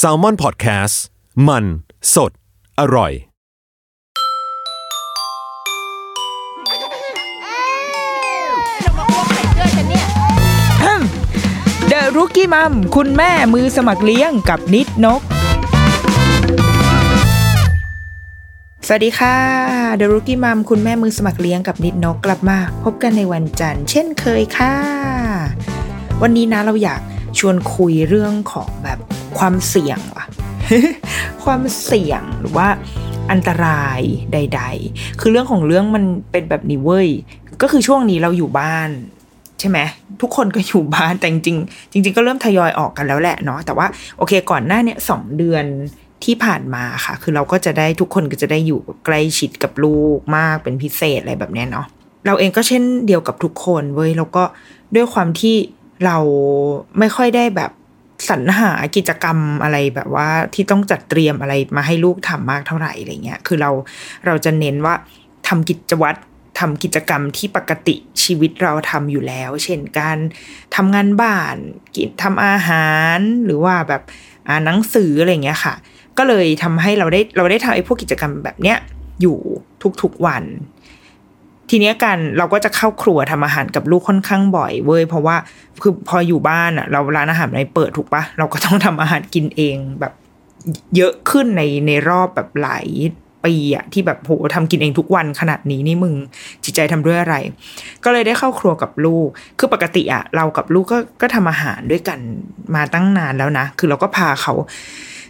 Salmon Podcast มันสดอร่อยThe Rookie Mum คุณแม่มือสมัครเลี้ยงกับนิดนกสวัสดีค่ะ The Rookie Mum คุณแม่มือสมัครเลี้ยงกับนิดนกกลับมาพบกันในวันจันทร์เช่นเคยค่ะวันนี้นะเราอยากชวนคุยเรื่องของแบบความเสี่ยงว่ะ ความเสี่ยงหรือว่าอันตรายใดๆคือเรื่องของเรื่องมันเป็นแบบนี้เว้ยก็คือช่วงนี้เราอยู่บ้านใช่ไหมทุกคนก็อยู่บ้านแต่จริงๆก็เริ่มทยอยออกกันแล้วแหละเนาะแต่ว่าโอเคก่อนหน้าเนี่ย2เดือนที่ผ่านมาค่ะคือเราก็จะได้ทุกคนก็จะได้อยู่ใกล้ชิดกับลูกมากเป็นพิเศษอะไรแบบนี้เนาะเราเองก็เช่นเดียวกับทุกคนเว้ยแล้วก็ด้วยความที่เราไม่ค่อยได้แบบสรรหากิจกรรมอะไรแบบว่าที่ต้องจัดเตรียมอะไรมาให้ลูกทำมากเท่าไหร่อะไรเงี้ยคือเราจะเน้นว่าทำกิจวัตรทำกิจกรรมที่ปกติชีวิตเราทำอยู่แล้วเช่นการทำงานบ้านทำอาหารหรือว่าแบบอ่านหนังสืออะไรเงี้ยค่ะก็เลยทำให้เราได้ทำไอ้พวกกิจกรรมแบบเนี้ยอยู่ทุกๆวันทีเนี้ยกันเราก็จะเข้าครัวทำอาหารกับลูกค่อนข้างบ่อยเว้ยเพราะว่าคือพออยู่บ้านอ่ะเราร้านอาหารไม่เปิดถูกปะเราก็ต้องทำอาหารกินเองแบบเยอะขึ้นในรอบแบบหลายปีอ่ะที่แบบโหทำกินเองทุกวันขนาดนี้นี่มึงจิตใจทำด้วยอะไรก็เลยได้เข้าครัวกับลูกคือปกติอ่ะเรากับลูกก็ทำอาหารด้วยกันมาตั้งนานแล้วนะคือเราก็พาเขา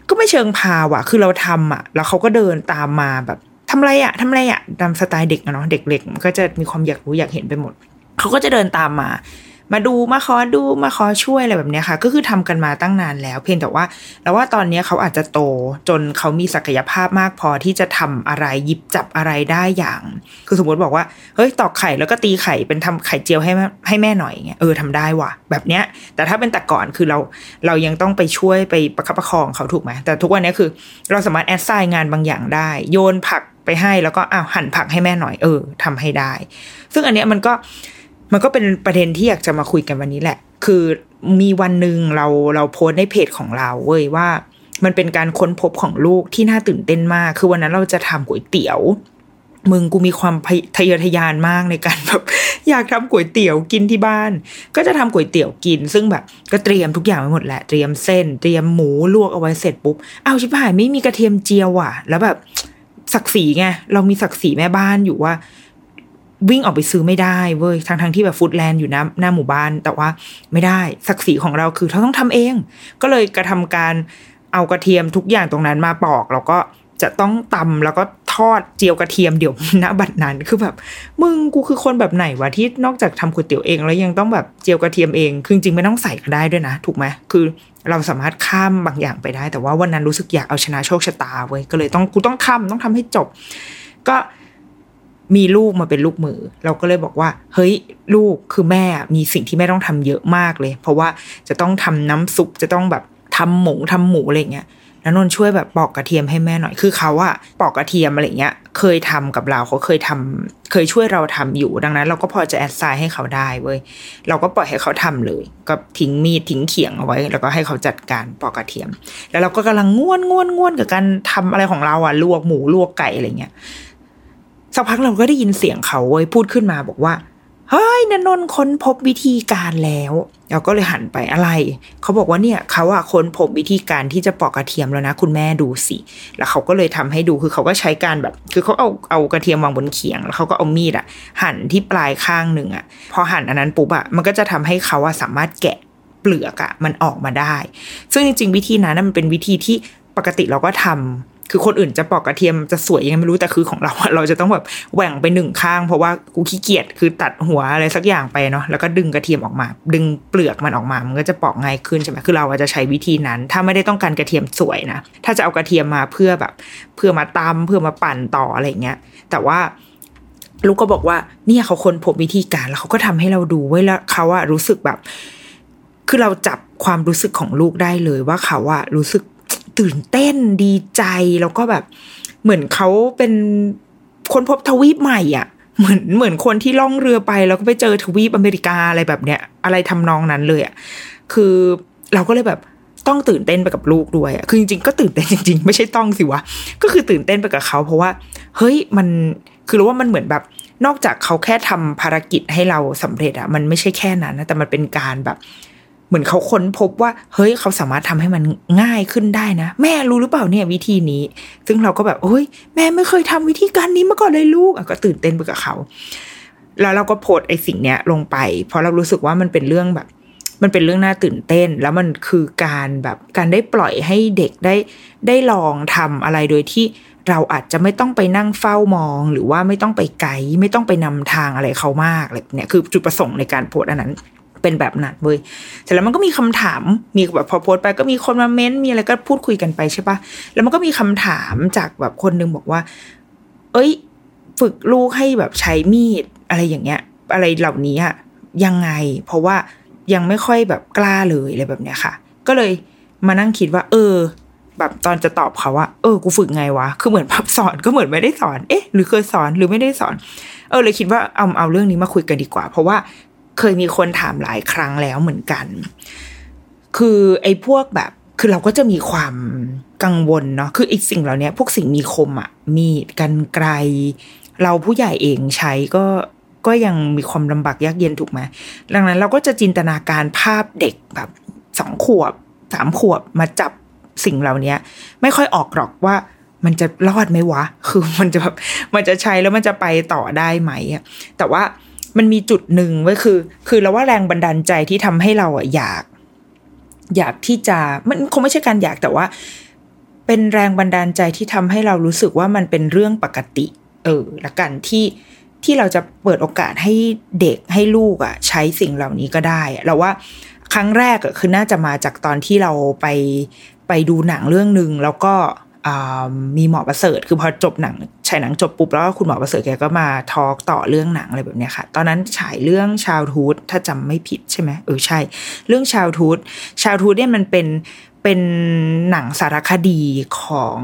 ก็ไม่เชิงพาว่ะคือเราทำอ่ะแล้วเขาก็เดินตามมาแบบทำอะไรอ่ะตามสไตล์เด็กอะเนาะเด็กเล็กมันก็จะมีความอยากรู้อยากเห็นไปหมดเขาก็จะเดินตามมาดูมาขอช่วยอะไรแบบเนี้ยค่ะก็คือทำกันมาตั้งนานแล้วเพียงแต่ว่าแล้วว่าตอนนี้เขาอาจจะโตจนเขามีศักยภาพมากพอที่จะทำอะไรหยิบจับอะไรได้อย่างคือสมมติบอกว่าเฮ้ยตอกไข่แล้วก็ตีไข่เป็นทำไข่เจียวให้แม่หน่อยเงี้ยทำได้ว่ะแบบเนี้ยแต่ถ้าเป็นแต่ก่อนคือเรายังต้องไปช่วยไปประคับประคองเขาถูกไหมแต่ทุกวันนี้คือเราสามารถแอสไซน์งานบางอย่างได้โยนผักไปให้แล้วก็หั่นผักให้แม่หน่อยทำให้ได้ซึ่งอันเนี้ยมันก็เป็นประเด็นที่อยากจะมาคุยกันวันนี้แหละคือมีวันนึงเราโพสในเพจของเราเว้ยว่ามันเป็นการค้นพบของลูกที่น่าตื่นเต้นมากคือวันนั้นเราจะทำก๋วยเตี๋ยวมึงกูมีความทะเยอทะยานมากในการแบบอยากทำก๋วยเตี๋ยวกินที่บ้านก็จะทำก๋วยเตี๋ยวกินซึ่งแบบก็เตรียมทุกอย่างไว้หมดแหละเตรียมเส้นเตรียมหมูลวกเอาไว้เสร็จปุ๊บชิบหายไม่มีกระเทียมเจียวอ่ะแล้วแบบศักดิ์ศรีไงเรามีศักดิ์ศรีแม่บ้านอยู่ว่าวิ่งออกไปซื้อไม่ได้เว้ยทั้งที่แบบฟู้ดแลนด์อยู่หน้าหมู่บ้านแต่ว่าไม่ได้ศักดิ์ศรีของเราคือเราต้องทำเองก็เลยกระทำการเอากระเทียมทุกอย่างตรงนั้นมาปอกแล้วก็จะต้องตำแล้วก็ทอดเจียวกระเทียมเดี๋ยวณบัดนั้นคือแบบมึงกูคือคนแบบไหนวะที่นอกจากทำก๋วยเตี๋ยวเองแล้วยังต้องแบบเจียวกระเทียมเองคือจริงๆไม่ต้องใส่ก็ได้ด้วยนะถูกไหมคือเราสามารถข้ามบางอย่างไปได้แต่ว่าวันนั้นรู้สึกอยากเอาชนะโชคชะตาเว้ยก็เลยกูต้องทำให้จบก็มีลูกมาเป็นลูกมือเราก็เลยบอกว่าเฮ้ยลูกคือแม่มีสิ่งที่แม่ต้องทำเยอะมากเลยเพราะว่าจะต้องทำน้ำซุปจะต้องแบบทำหมูอะไรเงี้ยแล้วนนช่วยแบบปอกกระเทียมให้แม่หน่อยคือเขาอะปอกกระเทียมอะไรเงี้ยเคยทำกับเราเขาเคยช่วยเราทำอยู่ดังนั้นเราก็พอจะแอดไซน์ให้เขาได้เว้ยเราก็ปล่อยให้เขาทำเลยก็ทิ้งมีดทิ้งเขียงเอาไว้แล้วก็ให้เขาจัดการปอกกระเทียมแล้วเราก็กำลังง่วนกับการทำอะไรของเราอะลวกหมูลวกไก่อะไรเงี้ยสักพักเราก็ได้ยินเสียงเขาเว้ยพูดขึ้นมาบอกว่าเฮ้ยนนท์ค้นพบวิธีการแล้วเราก็เลยหันไปอะไรเขาบอกว่าเนี่ยเขาอะค้นพบวิธีการที่จะปอกกระเทียมแล้วนะคุณแม่ดูสิแล้วเขาก็เลยทำให้ดูคือเขาก็ใช้การแบบคือเขาเอากระเทียมวางบนเขียงแล้วเขาก็เอามีดอะหั่นที่ปลายข้างหนึ่งอะพอหั่นอันนั้นปุ๊บอะมันก็จะทำให้เขาอะสามารถแกะเปลือกอะมันออกมาได้ซึ่งจริงๆวิธีนั้นมันเป็นวิธีที่ปกติเราก็ทำคือคนอื่นจะปอกกระเทียมจะสวยยังไงไม่รู้แต่คือของเราจะต้องแบบแหว่งไปหนึ่งข้างเพราะว่ากูขี้เกียจคือตัดหัวอะไรสักอย่างไปเนาะแล้วก็ดึงกระเทียมออกมาดึงเปลือกมันออกมามันก็จะปอกง่ายขึ้นใช่ไหมคือเราจะใช้วิธีนั้นถ้าไม่ได้ต้องการกระเทียมสวยนะถ้าจะเอากระเทียมมาเพื่อแบบเพื่อมาตำเพื่อมาปั่นต่ออะไรเงี้ยแต่ว่าลูกก็บอกว่าเนี่ยเขาค้นพบวิธีการแล้วเขาก็ทำให้เราดูไว้แล้วเขาอะรู้สึกแบบคือเราจับความรู้สึกของลูกได้เลยว่าเขาอะรู้สึกตื่นเต้นดีใจแล้วก็แบบเหมือนเขาเป็นคนพบทวีปใหม่อ่ะเหมือนคนที่ล่องเรือไปแล้วก็ไปเจอทวีปอเมริกาอะไรแบบเนี้ยอะไรทำนองนั้นเลยอ่ะคือเราก็เลยแบบ ต้องตื่นเต้นไปกับลูกด้วยคือจริงๆก็ตื่นเต้นจริงๆไม่ใช่ต้องสิวะก็คือตื่นเต้นไปกับเขาเพราะว่าเฮ้ยมันคือรู้ว่ามันเหมือนแบบนอกจากเขาแค่ทำภารกิจให้เราสำเร็จอะมันไม่ใช่แค่นั้นนะแต่มันเป็นการแบบเหมือนเขาค้นพบว่าเฮ้ยเขาสามารถทำให้มันง่ายขึ้นได้นะแม่รู้หรือเปล่าเนี่ยวิธีนี้ซึ่งเราก็แบบเฮ้ยแม่ไม่เคยทำวิธีการนี้มาก่อนเลยลูกก็ตื่นเต้นไปกับเขาแล้วเราก็โพสไอ้สิ่งเนี้ยลงไปเพราะเรารู้สึกว่ามันเป็นเรื่องแบบมันเป็นเรื่องน่าตื่นเต้นแล้วมันคือการแบบการได้ปล่อยให้เด็กได้ลองทำอะไรโดยที่เราอาจจะไม่ต้องไปนั่งเฝ้ามองหรือว่าไม่ต้องไปไกด์ไม่ต้องไปนำทางอะไรเขามากอะไรเนี่ยคือจุดประสงค์ในการโพสอันนั้นเป็นแบบนั้นเว้ยเสร็จแล้วมันก็มีคำถามมีแบบพอโพสไปก็มีคนมาเม้นมีอะไรก็พูดคุยกันไปใช่ปะแล้วมันก็มีคำถามจากแบบคนนึงบอกว่าเอ้ยฝึกลูกให้แบบใช้มีดอะไรอย่างเงี้ยอะไรเหล่านี้อะยังไงเพราะว่ายังไม่ค่อยแบบกล้าเลยอะไรแบบเนี้ยค่ะก็เลยมานั่งคิดว่าแบบตอนจะตอบเขาว่ากูฝึกไงวะคือเหมือนพับสอนก็เหมือนไม่ได้สอนหรือเคยสอนหรือไม่ได้สอนเลยคิดว่าเอาเรื่องนี้มาคุยกันดีกว่าเพราะว่าเคยมีคนถามหลายครั้งแล้วเหมือนกันคือไอ้พวกแบบคือเราก็จะมีความกังวลเนาะคืออีกสิ่งเหล่านี้พวกสิ่งมีคมอะมีดกรรไกรเราผู้ใหญ่เองใช้ก็ยังมีความลำบากยากเย็นถูกไหมดังนั้นเราก็จะจินตนาการภาพเด็กแบบ2ขวบ3ขวบมาจับสิ่งเหล่านี้ไม่ค่อยออกหรอกว่ามันจะรอดไหมวะคือมันจะแบบมันจะใช้แล้วมันจะไปต่อได้ไหมอะแต่ว่ามันมีจุดหนึ่งไว้คือเราว่าแรงบันดาลใจที่ทำให้เราอะอยากที่จะมันคงไม่ใช่การอยากแต่ว่าเป็นแรงบันดาลใจที่ทำให้เรารู้สึกว่ามันเป็นเรื่องปกติละกันที่เราจะเปิดโอกาสให้เด็กให้ลูกอะใช้สิ่งเหล่านี้ก็ได้เราว่าครั้งแรกอะคือน่าจะมาจากตอนที่เราไปดูหนังเรื่องนึงแล้วก็มีหมอประเสริฐคือพอจบหนังฉายหนังจบปุ๊บแล้วคุณหมอประเสริฐแกก็มาทอล์กต่อเรื่องหนังอะไรแบบนี้ค่ะตอนนั้นฉายเรื่องชาวทูตถ้าจำไม่ผิดใช่ไหมใช่เรื่องชาวทูตเนี่ยมันเป็นหนังสารคดีของ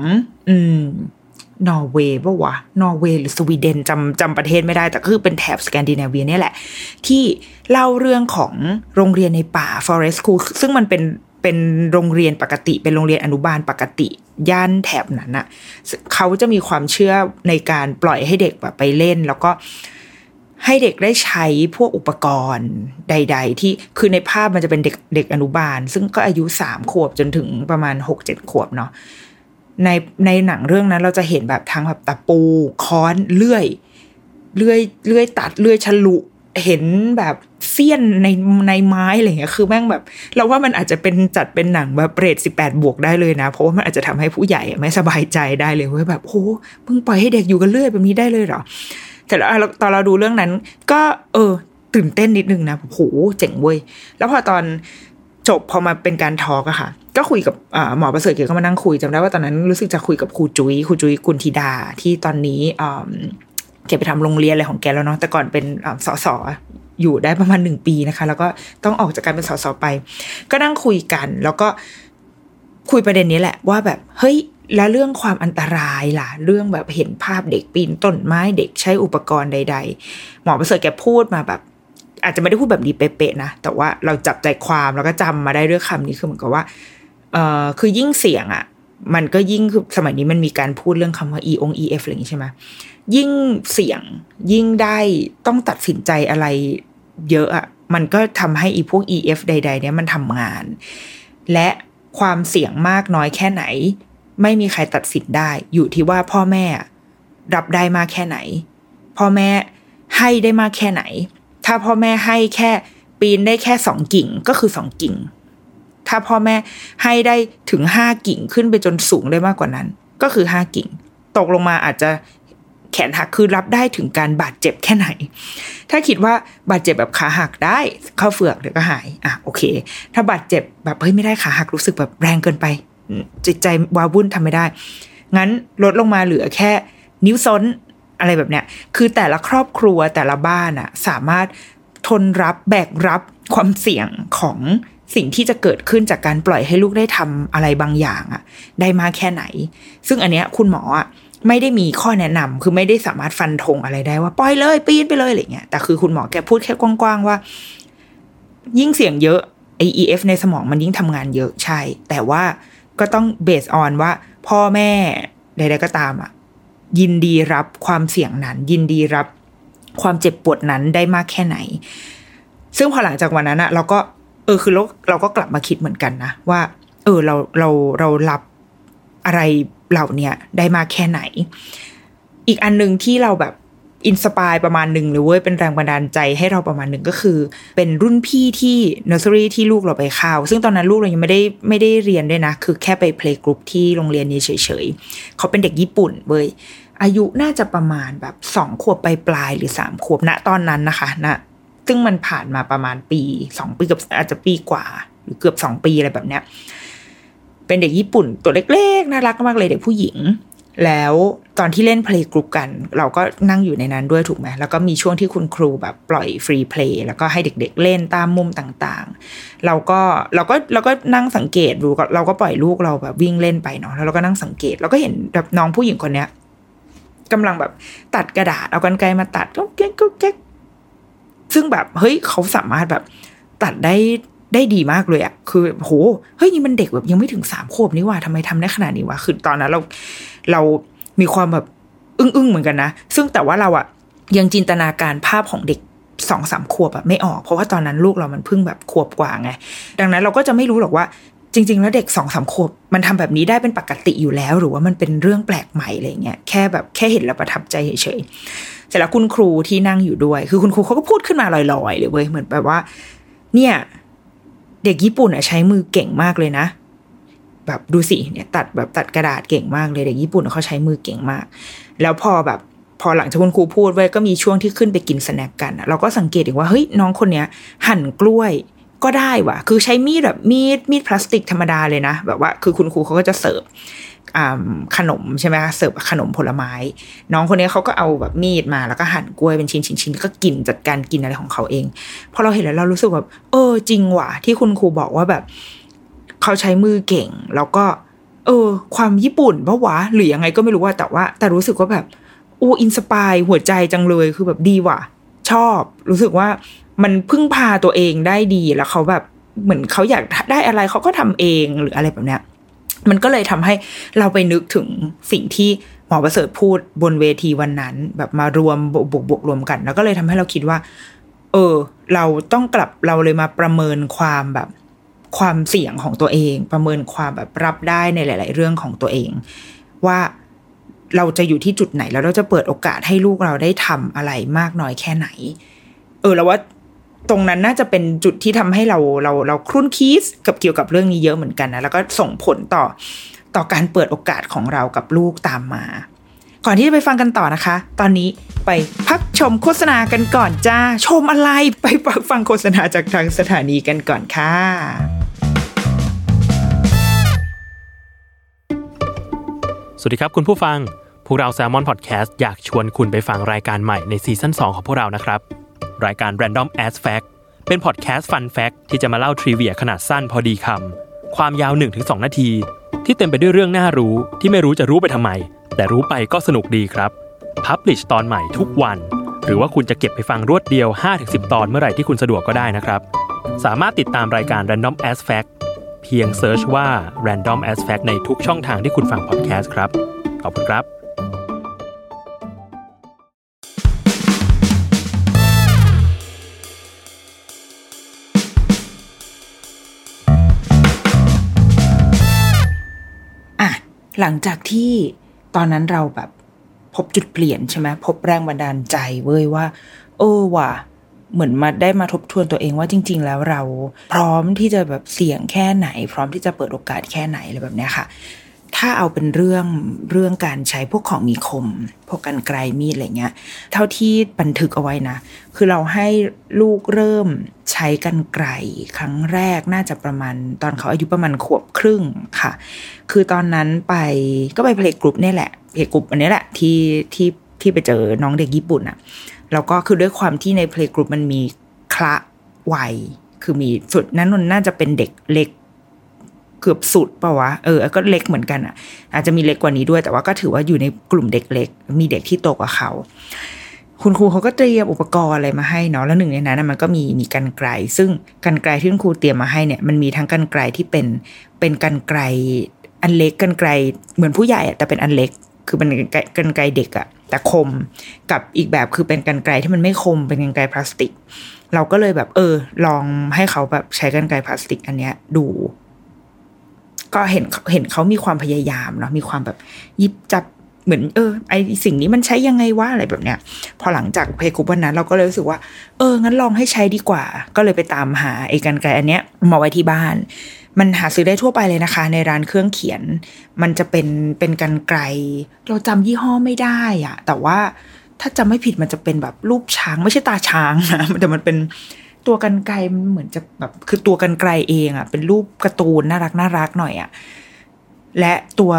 นอร์เวย์ป่ะวะนอร์เวย์หรือสวีเดนจำประเทศไม่ได้แต่ก็คือเป็นแถบสแกนดิเนเวียเนี่ยแหละที่เล่าเรื่องของโรงเรียนในป่า Forest School ซึ่งมันเป็นโรงเรียนปกติเป็นโรงเรียนอนุบาลปกติย่านแถบนั้นน่ะเขาจะมีความเชื่อในการปล่อยให้เด็กแบบไปเล่นแล้วก็ให้เด็กได้ใช้พวกอุปกรณ์ใดๆที่คือในภาพมันจะเป็นเด็กอนุบาลซึ่งก็อายุ3ขวบจนถึงประมาณ 6-7 ขวบเนาะในหนังเรื่องนั้นเราจะเห็นแบบทางแบบตะปูค้อนเลื่อยตัดเลื่อยฉลุเห็นแบบเสี้ยนในไม้อะไรเงี้ยคือแม่งแบบเราว่ามันอาจจะเป็นจัดเป็นหนังแบบเรท18+ได้เลยนะเพราะว่ามันอาจจะทำให้ผู้ใหญ่ไม่สบายใจได้เลยว่าแบบโอ้มึงปล่อยให้เด็กอยู่กันเรื่อยแบบนี้ได้เลยเหรอแต่แล้วตอนเราดูเรื่องนั้นก็ตื่นเต้นนิดนึงนะโหเจ๋งเว้ยแล้วพอตอนจบพอมาเป็นการทอล์กอะค่ะก็คุยกับหมอประเสริฐเกี่ยวก็มานั่งคุยจำได้ว่าตอนนั้นรู้สึกจะคุยกับครูจุ้ยกุลธิดาที่ตอนนี้แกไปทำโรงเรียนอะไรของแกแล้วเนาะแต่ก่อนเป็นสสอยู่ได้ประมาณ1ปีนะคะแล้วก็ต้องออกจากการเป็นสสไปก็นั่งคุยกันแล้วก็คุยประเด็นนี้แหละว่าแบบเฮ้ยแล้วเรื่องความอันตรายล่ะเรื่องแบบเห็นภาพเด็กปีนต้นไม้เด็กใช้อุปกรณ์ใดๆหมอประเสริฐแกพูดมาแบบอาจจะไม่ได้พูดแบบนี้เป๊ะๆนะแต่ว่าเราจับใจความแล้วก็จำมาได้ด้วยคำนี้คือเหมือนกับว่าคือยิ่งเสียงอ่ะมันก็ยิ่งคือสมัยนี้มันมีการพูดเรื่องคำว่า EF อะไรอย่างนี้ใช่ไหมยิ่งเสียงยิ่งได้ต้องตัดสินใจอะไรเยอะอ่ะมันก็ทำให้อีพวก EF ใดๆเนี่ยมันทำงานและความเสี่ยงมากน้อยแค่ไหนไม่มีใครตัดสินได้อยู่ที่ว่าพ่อแม่รับได้มากแค่ไหนพ่อแม่ให้ได้มากแค่ไหนถ้าพ่อแม่ให้แค่ปีนได้แค่2กิ่งก็คือ2กิ่งถ้าพ่อแม่ให้ได้ถึง5กิ่งขึ้นไปจนสูงได้มากกว่านั้นก็คือ5กิ่งตกลงมาอาจจะแขนหักคือรับได้ถึงการบาดเจ็บแค่ไหนถ้าคิดว่าบาดเจ็บแบบขาหักได้เข้าเฟือกเดี๋ยวก็หายโอเคถ้าบาดเจ็บแบบเฮ้ยไม่ได้ขาหักรู้สึกแบบแรงเกินไปจิตใจวาวุ่นทำไม่ได้งั้นลดลงมาเหลือแค่นิ้วซ้นอะไรแบบเนี้ยคือแต่ละครอบครัวแต่ละบ้านอะสามารถทนรับแบกรับความเสี่ยงของสิ่งที่จะเกิดขึ้นจากการปล่อยให้ลูกได้ทำอะไรบางอย่างอะได้มากแค่ไหนซึ่งอันเนี้ยคุณหมออะไม่ได้มีข้อแนะนำคือไม่ได้สามารถฟันธงอะไรได้ว่าปล่อยเลยปีนไปเลยอะไรเงี้ยแต่คือคุณหมอแกพูดแค่กว้างๆว่ายิ่งเสี่ยงเยอะ EF ในสมองมันยิ่งทำงานเยอะใช่แต่ว่าก็ต้องเบสออนว่าพ่อแม่ใดๆก็ตามอ่ะยินดีรับความเสี่ยงนั้นยินดีรับความเจ็บปวดนั้นได้มากแค่ไหนซึ่งพอหลังจากวันนั้นอะเราก็คือเราก็กลับมาคิดเหมือนกันนะว่าเรารับอะไรเหล่านี้ได้มากแค่ไหนอีกอันนึงที่เราแบบอินสปายประมาณหนึ่งเลยเว้ยเป็นแรงบันดาลใจให้เราประมาณหนึ่งก็คือเป็นรุ่นพี่ที่เนอร์เซอรี่ที่ลูกเราไปเข้าซึ่งตอนนั้นลูกเรายังไม่ได้เรียนด้วยนะคือแค่ไปเพลย์กรุ๊ปที่โรงเรียนนี้เฉยๆเขาเป็นเด็กญี่ปุ่นเว้ยอายุน่าจะประมาณแบบ2ขวบปลายๆหรือ3ขวบณตอนนั้นนะคะนะซึ่งมันผ่านมาประมาณปี2ปีกับอาจจะปีกว่าหรือเกือบ2ปีอะไรแบบเนี้ยเป็นเด็กญี่ปุ่นตัวเล็กๆน่ารักมากเลยเด็กผู้หญิงแล้วตอนที่เล่นเพลย์กรุ๊ปกันเราก็นั่งอยู่ในนั้นด้วยถูกไหมแล้วก็มีช่วงที่คุณครูแบบปล่อยฟรีเพลย์แล้วก็ให้เด็กๆเล่นตามมุมต่างๆเราก็นั่งสังเกตดูเราก็ปล่อยลูกเราแบบวิ่งเล่นไปเนาะแล้วเราก็นั่งสังเกตเราก็เห็นแบบน้องผู้หญิงคนเนี้ยกำลังแบบตัดกระดาษเอากรรไกรมาตัดก็แก๊กก็แก๊กซึ่งแบบเฮ้ยเขาสามารถแบบตัดได้ดีมากเลยอะคือโหเฮ้ยนี่มันเด็กแบบยังไม่ถึง3ขวบนี่หว่าทำไมทำได้ขนาดนี้วะคือตอนนั้นเรามีความแบบอึ้งๆเหมือนกันนะซึ่งแต่ว่าเราอะยังจินตนาการภาพของเด็ก 2-3 ขวบแบบไม่ออกเพราะว่าตอนนั้นลูกเรามันเพิ่งแบบขวบกว่าไงดังนั้นเราก็จะไม่รู้หรอกว่าจริงๆแล้วเด็ก 2-3 ขวบมันทำแบบนี้ได้เป็นปกติอยู่แล้วหรือว่ามันเป็นเรื่องแปลกใหม่อะไรเงี้ยแค่เห็นแล้วประทับใจเฉยๆเสร็จแล้วคุณครูที่นั่งอยู่ด้วยคือคุณครูเขาก็พูดขึ้นมาลอยๆเลยเว้ยเหมือนแบบว่าเนี่ยเด็กญี่ปุ่นอ่ะใช้มือเก่งมากเลยนะแบบดูสิเนี่ยตัดกระดาษเก่งมากเลยเด็กญี่ปุ่นเขาใช้มือเก่งมากแล้วพอหลังจากคุณครูพูดไว้ก็มีช่วงที่ขึ้นไปกินสแน็คกันเราก็สังเกตเห็นว่าเฮ้ยน้องคนเนี้ยหั่นกล้วยก็ได้ว่ะคือใช้มีดแบบมีดพลาสติกธรรมดาเลยนะแบบว่าคือคุณครูเขาก็จะเสิร์ฟขนมใช่ไหมคะเสิร์ฟขนมผลไม้น้องคนนี้เขาก็เอาแบบมีดมาแล้วก็หั่นกล้วยเป็นชิ้นก็กินจัดการกินอะไรของเขาเองพอเราเห็นแล้วเรารู้สึกแบบจริงว่ะที่คุณครูบอกว่าแบบเขาใช้มือเก่งแล้วก็ความญี่ปุ่นปะวะหรือยังไงก็ไม่รู้ว่าแต่รู้สึกว่าแบบอินสปายหัวใจจังเลยคือแบบดีว่ะชอบรู้สึกว่ามันพึ่งพาตัวเองได้ดีแล้วเขาแบบเหมือนเขาอยากได้อะไรเขาก็ทำเองหรืออะไรแบบเนี้ยมันก็เลยทำให้เราไปนึกถึงสิ่งที่หมอประเสริฐพูดบนเวทีวันนั้นแบบมารวมบวกรวมกันแล้วก็เลยทำให้เราคิดว่าเราต้องกลับเราเลยมาประเมินความแบบความเสี่ยงของตัวเองประเมินความแบบรับได้ในหลายๆเรื่องของตัวเองว่าเราจะอยู่ที่จุดไหนแล้วเราจะเปิดโอกาสให้ลูกเราได้ทำอะไรมากน้อยแค่ไหนแล้วว่าตรงนั้นน่าจะเป็นจุดที่ทำให้เราครุ่นคิดกับเกี่ยวกับเรื่องนี้เยอะเหมือนกันนะแล้วก็ส่งผลต่อการเปิดโอกาสของเรากับลูกตามมาก่อนที่จะไปฟังกันต่อนะคะตอนนี้ไปพักชมโฆษณากันก่อนจ้าชมอะไรไปฟังโฆษณาจากทางสถานีกันก่อนค่ะสวัสดีครับคุณผู้ฟังพวกเรา Salmon Podcast อยากชวนคุณไปฟังรายการใหม่ในซีซั่น2ของพวกเรานะครับรายการ Random As Fact เป็นพอดแคสต์ Fun Fact ที่จะมาเล่าทริเวียขนาดสั้นพอดีคำความยาว 1-2 นาทีที่เต็มไปด้วยเรื่องน่ารู้ที่ไม่รู้จะรู้ไปทำไมแต่รู้ไปก็สนุกดีครับพับลิชตอนใหม่ทุกวันหรือว่าคุณจะเก็บไปฟังรวดเดียว 5-10 ตอนเมื่อไหร่ที่คุณสะดวกก็ได้นะครับสามารถติดตามรายการ Random As Fact เพียงเซิร์ชว่า Random As Fact ในทุกช่องทางที่คุณฟังพอดแคสต์ครับขอบคุณครับหลังจากที่ตอนนั้นเราแบบพบจุดเปลี่ยนใช่ไหมพบแรงบันดาลใจเว้ยว่าว่ะเหมือนมาได้มาทบทวนตัวเองว่าจริงๆแล้วเราพร้อมที่จะแบบเสี่ยงแค่ไหนพร้อมที่จะเปิดโอกาสแค่ไหนอะไรแบบเนี้ยค่ะถ้าเอาเป็นเรื่องการใช้พวกของมีคมพวกกรรไกรมีดอะไรเงี้ยเท่าที่บันทึกเอาไว้นะคือเราให้ลูกเริ่มใช้กรรไกรครั้งแรกน่าจะประมาณตอนเขาอายุประมาณขวบครึ่งค่ะคือตอนนั้นไปเพลย์กรุ๊ปนี่แหละเพลย์กรุ๊ปอันนี้แหละที่ไปเจอน้องเด็กญี่ปุ่นอ่ะแล้วก็คือด้วยความที่ในเพลย์กรุ๊ปมันมีคละวัยคือมีสุดนั้นน่าจะเป็นเด็กเล็กเกือบสุดป่าววะก็เล็กเหมือนกันอ่ะอาจจะมีเล็กกว่านี้ด้วยแต่ว่าก็ถือว่าอยู่ในกลุ่มเด็กเล็กมีเด็กที่โตกว่าเขา คุณครูเขาก็เตรียมอุปกรณ์อะไรมาให้เนาะแล้วหนึ่งในนั้นมันก็มีกรรไกรซึ่งกรรไกรที่คุณครูเตรียมมาให้เนี่ยมันมีทั้งกรรไกรที่เป็นกรรไกรอันเล็กกรรไกรเหมือนผู้ใหญ่แต่เป็นอันเล็กคือเป็นกรรไกรเด็กอะแต่คมกับอีกแบบคือเป็นกรรไกรที่มันไม่คมเป็นกรรไกรพลาสติกเราก็เลยแบบลองให้เขาแบบใช้กรรไกรพลาสติกอันเนี้ยดูก็เห็นเขามีความพยายามเนาะมีความแบบหยิบจับเหมือนไอสิ่งนี้มันใช้ยังไงวะอะไรแบบเนี้ยพอหลังจากเพลย์กรุ๊ปวันนั้นเราก็เลยรู้สึกว่างั้นลองให้ใช้ดีกว่าก็เลยไปตามหาไอ้กรรไกรอันเนี้ยมาไว้ที่บ้านมันหาซื้อได้ทั่วไปเลยนะคะในร้านเครื่องเขียนมันจะเป็นกรรไกรเราจำยี่ห้อไม่ได้อะแต่ว่าถ้าจำไม่ผิดมันจะเป็นแบบรูปช้างไม่ใช่ตาช้างนะแต่มันเป็นตัวกรรไกรมันเหมือนจะแบบคือตัวกรรไกรเองอะเป็นรูปการ์ตูนน่ารักน่ารักหน่อยอะและตัว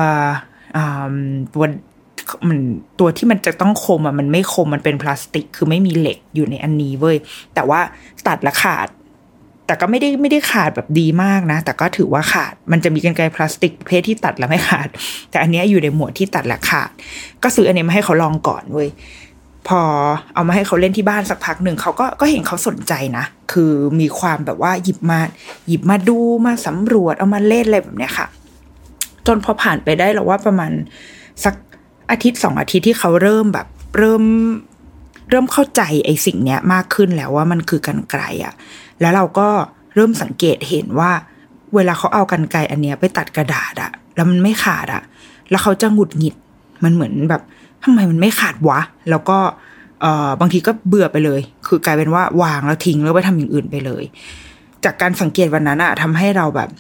ที่มันจะต้องคมอ่ะมันไม่คมมันเป็นพลาสติกคือไม่มีเหล็กอยู่ในอันนี้เว้ยแต่ว่าตัดละขาดแต่ก็ไม่ได้ขาดแบบดีมากนะแต่ก็ถือว่าขาดมันจะมีกรรไกรพลาสติกประเภทที่ตัดแล้วไม่ขาดแต่อันนี้อยู่ในหมวดที่ตัดละขาดก็ซื้ออันนี้มาให้เขาลองก่อนเว้ยพอเอามาให้เขาเล่นที่บ้านสักพักหนึ่งเขาก็เห็นเขาสนใจนะคือมีความแบบว่าหยิบมาดูมาสำรวจเอามาเล่นอะไรแบบเนี้ยค่ะจนพอผ่านไปได้เราว่าประมาณสักอาทิตย์2 อาทิตย์ที่เขาเริ่มแบบเริ่มเข้าใจไอ้สิ่งเนี้ยมากขึ้นแล้วว่ามันคือกรรไกรอ่ะแล้วเราก็เริ่มสังเกตเห็นว่าเวลาเขาเอากรรไกรอันเนี้ยไปตัดกระดาษอ่ะแล้วมันไม่ขาดอ่ะแล้วเขาจะหงุดหงิดมันเหมือนแบบทำไมมันไม่ขาดวะแล้วก็บางทีก็เบื่อไปเลยคือกลายเป็นว่าวางแล้วทิ้งแล้วไปทำอย่างอื่นไปเลยจากการสังเกตวันนั้นอ่ะทำให้เราแบบ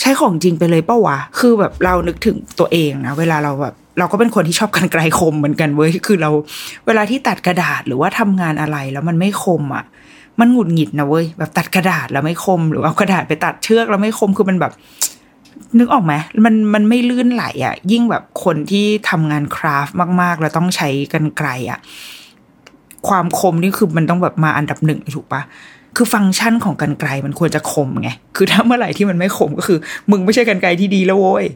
ใช้ของจริงไปเลยเป้าวะคือแบบเรานึกถึงตัวเองนะเวลาเราแบบเราก็เป็นคนที่ชอบกรรไกรคมเหมือนกันเว้ยคือเราเวลาที่ตัดกระดาษหรือว่าทำงานอะไรแล้วมันไม่คมอ่ะมันหงุดหงิดนะเว้ยแบบตัดกระดาษแล้วไม่คมหรือเอากระดาษไปตัดเชือกแล้วไม่คมคือมันแบบนึกออกไหมมันไม่ลื่นไหลอ่ะยิ่งแบบคนที่ทำงานคราฟต์มากๆแล้วต้องใช้กรรไกรอ่ะความคมนี่คือมันต้องแบบมาอันดับหนึ่งถูกปะคือฟังก์ชันของกรรไกรมันควรจะคมไงคือถ้าเมื่อไหร่ที่มันไม่คมก็คือมึงไม่ใช่กรรไกรที่ดีแล้วโว้ย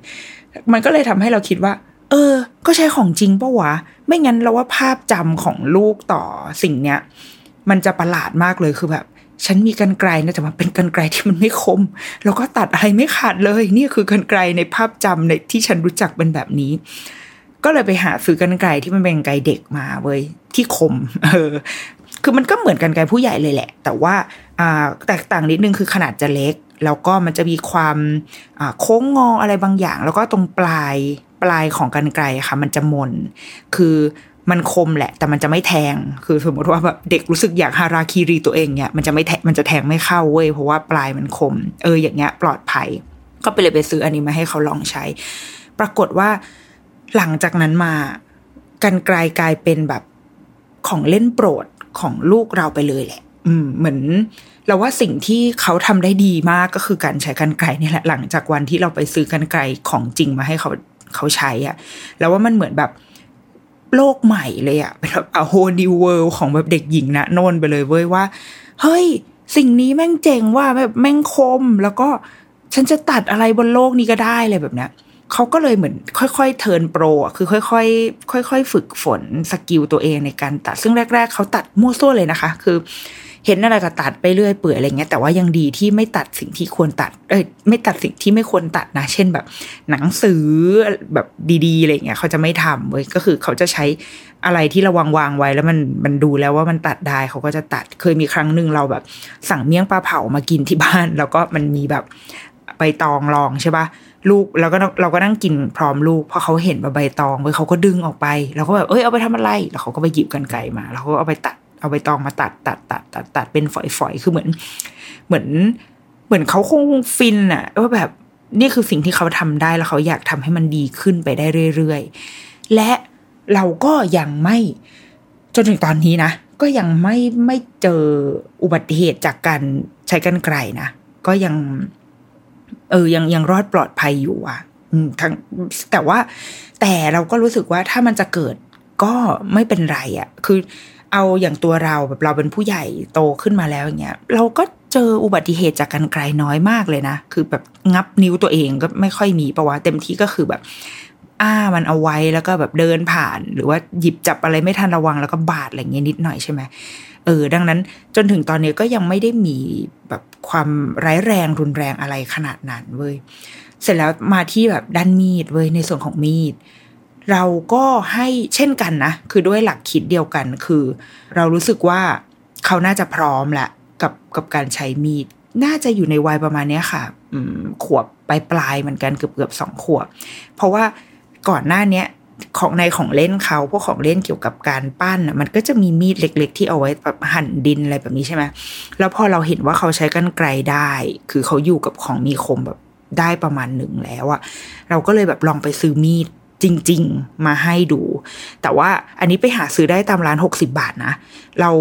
มันก็เลยทำให้เราคิดว่าก็ใช้ของจริงป่ะวะไม่งั้นเราว่าภาพจำของลูกต่อสิ่งเนี้ยมันจะประหลาดมากเลยคือแบบฉันมีกรรไกรนะแต่มันเป็นกรรไกรที่มันไม่คมแล้วก็ตัดอะไรไม่ขาดเลยนี่คือกรรไกรในภาพจำในที่ฉันรู้จักเป็นแบบนี้ก็เลยไปหาซื้อกรรไกรที่มันเป็นกรรไกรเด็กมาเว้ยที่คมคือมันก็เหมือนกรรไกรผู้ใหญ่เลยแหละแต่ว่าแตกต่างนิดนึงคือขนาดจะเล็กแล้วก็มันจะมีความโค้งงออะไรบางอย่างแล้วก็ตรงปลายของกรรไกรค่ะมันจะมนคือมันคมแหละแต่มันจะไม่แทงคือสมมติว่าแบบเด็กรู้สึกอยากฮาราคิริตัวเองเนี่ยมันจะไม่แทงมันจะแทงไม่เข้าเว้ยเพราะว่าปลายมันคมอย่างเงี้ยปลอดภัยก็ไปเลยไปซื้ออันนี้มาให้เขาลองใช้ปรากฏว่าหลังจากนั้นมากรรไกรกลายเป็นแบบของเล่นโปรดของลูกเราไปเลยแหละเหมือนเราว่าสิ่งที่เขาทำได้ดีมากก็คือการใช้กรรไกรนี่แหละหลังจากวันที่เราไปซื้อกรรไกรของจริงมาให้เขาใช้อ่ะแล้วว่ามันเหมือนแบบโลกใหม่เลยอ่ะเป็นแบบa whole new world ของแบบเด็กหญิงนะโน่นไปเลยเว้ยว่าเฮ้ยสิ่งนี้แม่งเจ๋งว่าแบบแม่งคมแล้วก็ฉันจะตัดอะไรบนโลกนี้ก็ได้เลยแบบเนี้ยเขาก็เลยเหมือนค่อยๆเทิร์นโปรอ่ะคือค่อยๆฝึกฝนสกิลตัวเองในการตัดซึ่งแรกๆเขาตัดมั่วซั่วเลยนะคะคือเห็นอะไรก็ตัดไปเรื่อยเปื่อยอะไรเงี้ยแต่ว่ายังดีที่ไม่ตัดสิ่งที่ควรตัดไม่ตัดสิ่งที่ไม่ควรตัดนะเช่นแบบหนังสือแบบดีๆอะไรเงี้ยเขาจะไม่ทำเว้ยก็คือเขาจะใช้อะไรที่เราวางไว้แล้วมันดูแล้วว่ามันตัดได้เขาก็จะตัดเคยมีครั้งนึงเราแบบสั่งเมี่ยงปลาเผามากินที่บ้านแล้วก็มันมีแบบใบตองรองใช่ป่ะลูกแล้วก็เราก็นั่งกินพร้อมลูกพอเขาเห็นใบตองเว้ยเขาก็ดึงออกไปแล้วก็แบบเอาไปทำอะไรแล้วเขาก็ไปหยิบกรรไกรมาแล้วก็เอาไปตัดเอาใบตองมาตัดเป็นฝอยๆคือเหมือนเขาคงฟินอะว่าแบบนี่คือสิ่งที่เขาทำได้แล้วเขาอยากทำให้มันดีขึ้นไปได้เรื่อยๆและเราก็ยังไม่จนถึงตอนนี้นะก็ยังไม่เจออุบัติเหตุจากการใช้กรรไกรนะก็ยังยังรอดปลอดภัยอยู่อ่ะทั้งแต่เราก็รู้สึกว่าถ้ามันจะเกิดก็ไม่เป็นไรอ่ะคือเอาอย่างตัวเราแบบเราเป็นผู้ใหญ่โตขึ้นมาแล้วอย่างเงี้ยเราก็เจออุบัติเหตุจากกรรไกรน้อยมากเลยนะคือแบบงับนิ้วตัวเองก็ไม่ค่อยมีปะวะเต็มที่ก็คือแบบ อ้ามันเอาไว้แล้วก็แบบเดินผ่านหรือว่าหยิบจับอะไรไม่ทันระวังแล้วก็บาดอะไรเงี้ยนิดหน่อยใช่ไหมดังนั้นจนถึงตอนนี้ก็ยังไม่ได้มีแบบความร้ายแรงรุนแรงอะไรขนาดนั้นเว้ยเสร็จแล้วมาที่แบบด้านมีดเว้ยในส่วนของมีดเราก็ให้เช่นกันนะคือด้วยหลักคิดเดียวกันคือเรารู้สึกว่าเขาน่าจะพร้อมแหละกับการใช้มีดน่าจะอยู่ในวัยประมาณนี้ค่ะขวบปลายๆเหมือนกันเกือบ2ขวบเพราะว่าก่อนหน้านี้ของในของเล่นเขาพวกของเล่นเกี่ยวกับการปั้นมันก็จะมีมีดเล็กๆที่เอาไว้แบบหั่นดินอะไรแบบนี้ใช่ไหมแล้วพอเราเห็นว่าเขาใช้กรรไกรได้คือเขาอยู่กับของมีคมแบบได้ประมาณหนึ่งแล้วอะเราก็เลยแบบลองไปซื้อมีดจริงๆมาให้ดูแต่ว่าอันนี้ไปหาซื้อได้ตามร้าน60บาทนะเรา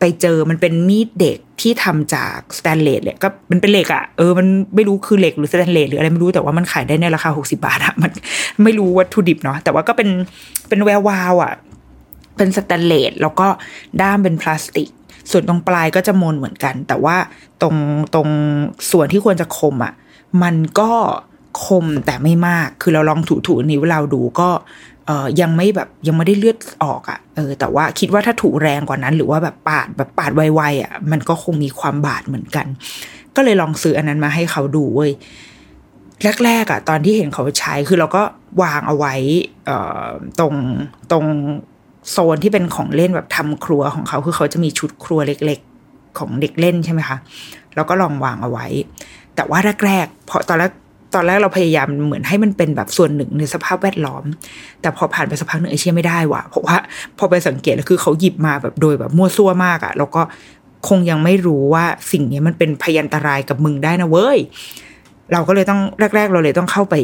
ไปเจอมันเป็นมีดเด็กที่ทำจากสแตนเลสเลยก็มันเป็นเหล็กอ่ะมันไม่รู้คือเหล็กหรือสแตนเลสหรืออะไรไม่รู้แต่ว่ามันขายได้ในราคา60บาทอ่ะมันไม่รู้วัตถุดิบเนาะแต่ว่าก็เป็นแวววาวอ่ะเป็นสแตนเลสแล้วก็ด้ามเป็นพลาสติกส่วนตรงปลายก็จะมนเหมือนกันแต่ว่าตรงส่วนที่ควรจะคมอ่ะมันก็คมแต่ไม่มากคือเราลองถูๆนิ้วเราดูก็ยังไม่แบบยังไม่ได้เลือดออกอ่ะแต่ว่าคิดว่าถ้าถูแรงกว่านั้นหรือว่าแบบปาดไวๆอ่ะมันก็คงมีความบาดเหมือนกันก็เลยลองซื้ออันนั้นมาให้เขาดูเว้ยแรกๆอ่ะตอนที่เห็นเขาใช้คือเราก็วางเอาไว้ตรงโซนที่เป็นของเล่นแบบทำครัวของเขาคือเขาจะมีชุดครัวเล็กๆของเด็กเล่นใช่ไหมคะแล้วก็ลองวางเอาไว้แต่ว่าแรกๆพอตอนแรกเราพยายามเหมือนให้มันเป็นแบบส่วนหนึ่งในสภาพแวดล้อมแต่พอผ่านไปสักพักหนึ่งเชื่อไม่ได้ว่ะเพราะว่าพอไปสังเกตแล้วคือเขาหยิบมาแบบโดยแบบมั่วซั่วมากอ่ะแล้วก็คงยังไม่รู้ว่าสิ่งนี้มันเป็นพยันตรายกับมึงได้นะเว้ยเราก็เลยต้องแรกๆเราเลยต้องเข้าไป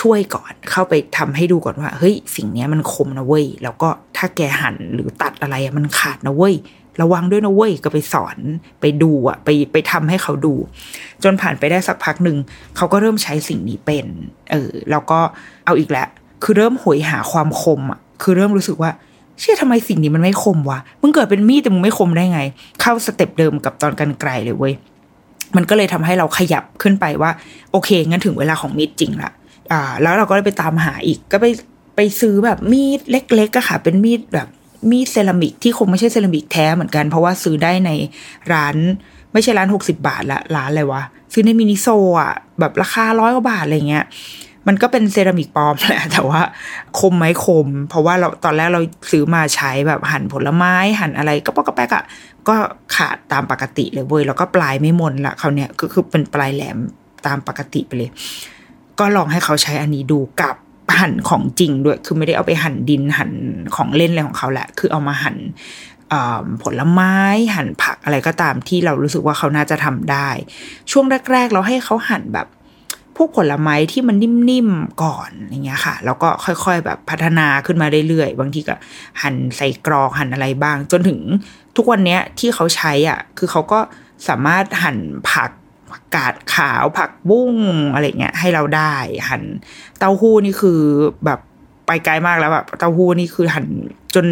ช่วยก่อนเข้าไปทำให้ดูก่อนว่าเฮ้ยสิ่งนี้มันคมนะเว้ยแล้วก็ถ้าแกหั่นหรือตัดอะไรมันขาดนะเว้ยระวังด้วยนะเว้ยก็ไปสอนไปดูอ่ะไปทำให้เขาดูจนผ่านไปได้สักพักหนึ่งเขาก็เริ่มใช้สิ่งนี้เป็นแล้วก็เอาอีกแล้วคือเริ่มหวยหาความคมอ่ะคือเริ่มรู้สึกว่าเชื่อทำไมสิ่งนี้มันไม่คมวะมึงเกิดเป็นมีดแต่มึงไม่คมได้ไงเข้าสเต็ปเดิมกับตอนกรรไกรเลยเว้ยมันก็เลยทำให้เราขยับขึ้นไปว่าโอเคงั้นถึงเวลาของมีดจริงละแล้วเราก็เลยไปตามหาอีกก็ไปซื้อแบบมีดเล็กๆก็ค่ะเป็นมีดแบบมีดเซรามิกที่คงไม่ใช่เซรามิกแท้เหมือนกันเพราะว่าซื้อได้ในร้านไม่ใช่ร้าน60บาทละร้านอะไรวะซื้อในมินิโซอ่ะแบบราคา100กว่าบาทอะไรเงี้ยมันก็เป็นเซรามิกปลอมแหละแต่ว่าคมไหมคมเพราะว่าเราตอนแรกเราซื้อมาใช้แบบหั่นผลไม้หั่นอะไรก็ปอกกระแปกอ่ะก็ขาดตามปกติเลยเว้ยแล้วก็ปลายไม่มนละเขาเนี่ยก็คือเป็นปลายแหลมตามปกติไปเลยก็ลองให้เขาใช้อันนี้ดูกับหั่นของจริงด้วยคือไม่ได้เอาไปหั่นดินหั่นของเล่นอะไรของเขาแหละคือเอามาหั่นผลไม้หั่นผักอะไรก็ตามที่เรารู้สึกว่าเขาน่าจะทำได้ช่วงแรกๆเราให้เขาหั่นแบบพวกผลไม้ที่มันนิ่มๆก่อนอย่างเงี้ยค่ะแล้วก็ค่อยๆแบบพัฒนาขึ้นมาเรื่อยๆบางทีก็หั่นใส่กรอกหั่นอะไรบ้างจนถึงทุกวันเนี้ยที่เขาใช้อ่ะคือเขาก็สามารถหั่นผักกาดขาวผักบุ้งอะไรเงี้ยให้เราได้หั่นเต้าหู้นี่คือแบบไปไกลมากแล้วแบบเต้าหู้นี่คือหั่นจน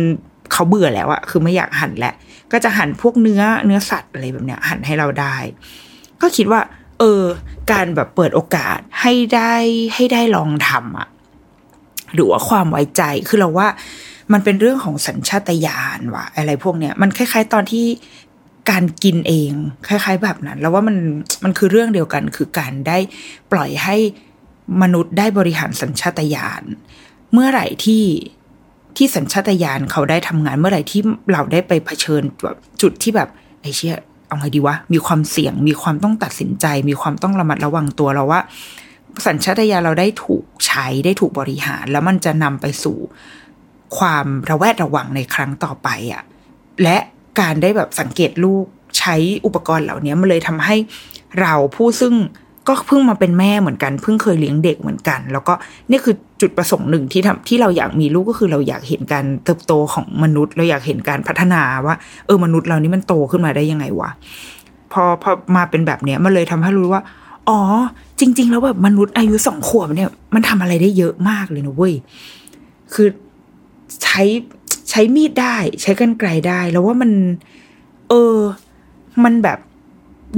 เขาเบื่อแล้วอะคือไม่อยากหั่นแล้วก็จะหั่นพวกเนื้อสัตว์อะไรแบบเนี้ยหั่นให้เราได้ก็คิดว่าการแบบเปิดโอกาสให้ได้ลองทำอะหรือว่าความไว้ใจคือเราว่ามันเป็นเรื่องของสัญชาตญาณว่ะอะไรพวกเนี้ยมันคล้ายๆตอนที่การกินเองคล้ายๆแบบนั้นแล้วว่ามันคือเรื่องเดียวกันคือการได้ปล่อยให้มนุษย์ได้บริหารสัญชาตญาณเมื่อไหร่ที่สัญชาตญาณเขาได้ทำงานเมื่อไหร่ที่เราได้ไปเผชิญแบบจุดที่แบบไอ้เชี่ยเอาไงดีวะมีความเสี่ยงมีความต้องตัดสินใจมีความต้องระมัดระวังตัวเราว่าสัญชาตญาณเราได้ถูกใช้ได้ถูกบริหารแล้วมันจะนำไปสู่ความระแวดระวังในครั้งต่อไปอ่ะและการได้แบบสังเกตลูกใช้อุปกรณ์เหล่านี้มันเลยทำให้เราผู้ซึ่งก็เพิ่งมาเป็นแม่เหมือนกันเพิ่งเคยเลี้ยงเด็กเหมือนกันแล้วก็นี่คือจุดประสงค์หนึ่งที่เราอยากมีลูกก็คือเราอยากเห็นการเติบโตของมนุษย์เราอยากเห็นการพัฒนาว่ามนุษย์เรานี่มันโตขึ้นมาได้ยังไงวะพอมาเป็นแบบเนี้ยมันเลยทำให้รู้ว่าอ๋อจริงๆแล้วแบบมนุษย์อายุ2ขวบเนี่ยมันทำอะไรได้เยอะมากเลยนะเว้ยคือใช้มีดได้ใช้กรรไกรได้แล้วว่ามันแบบ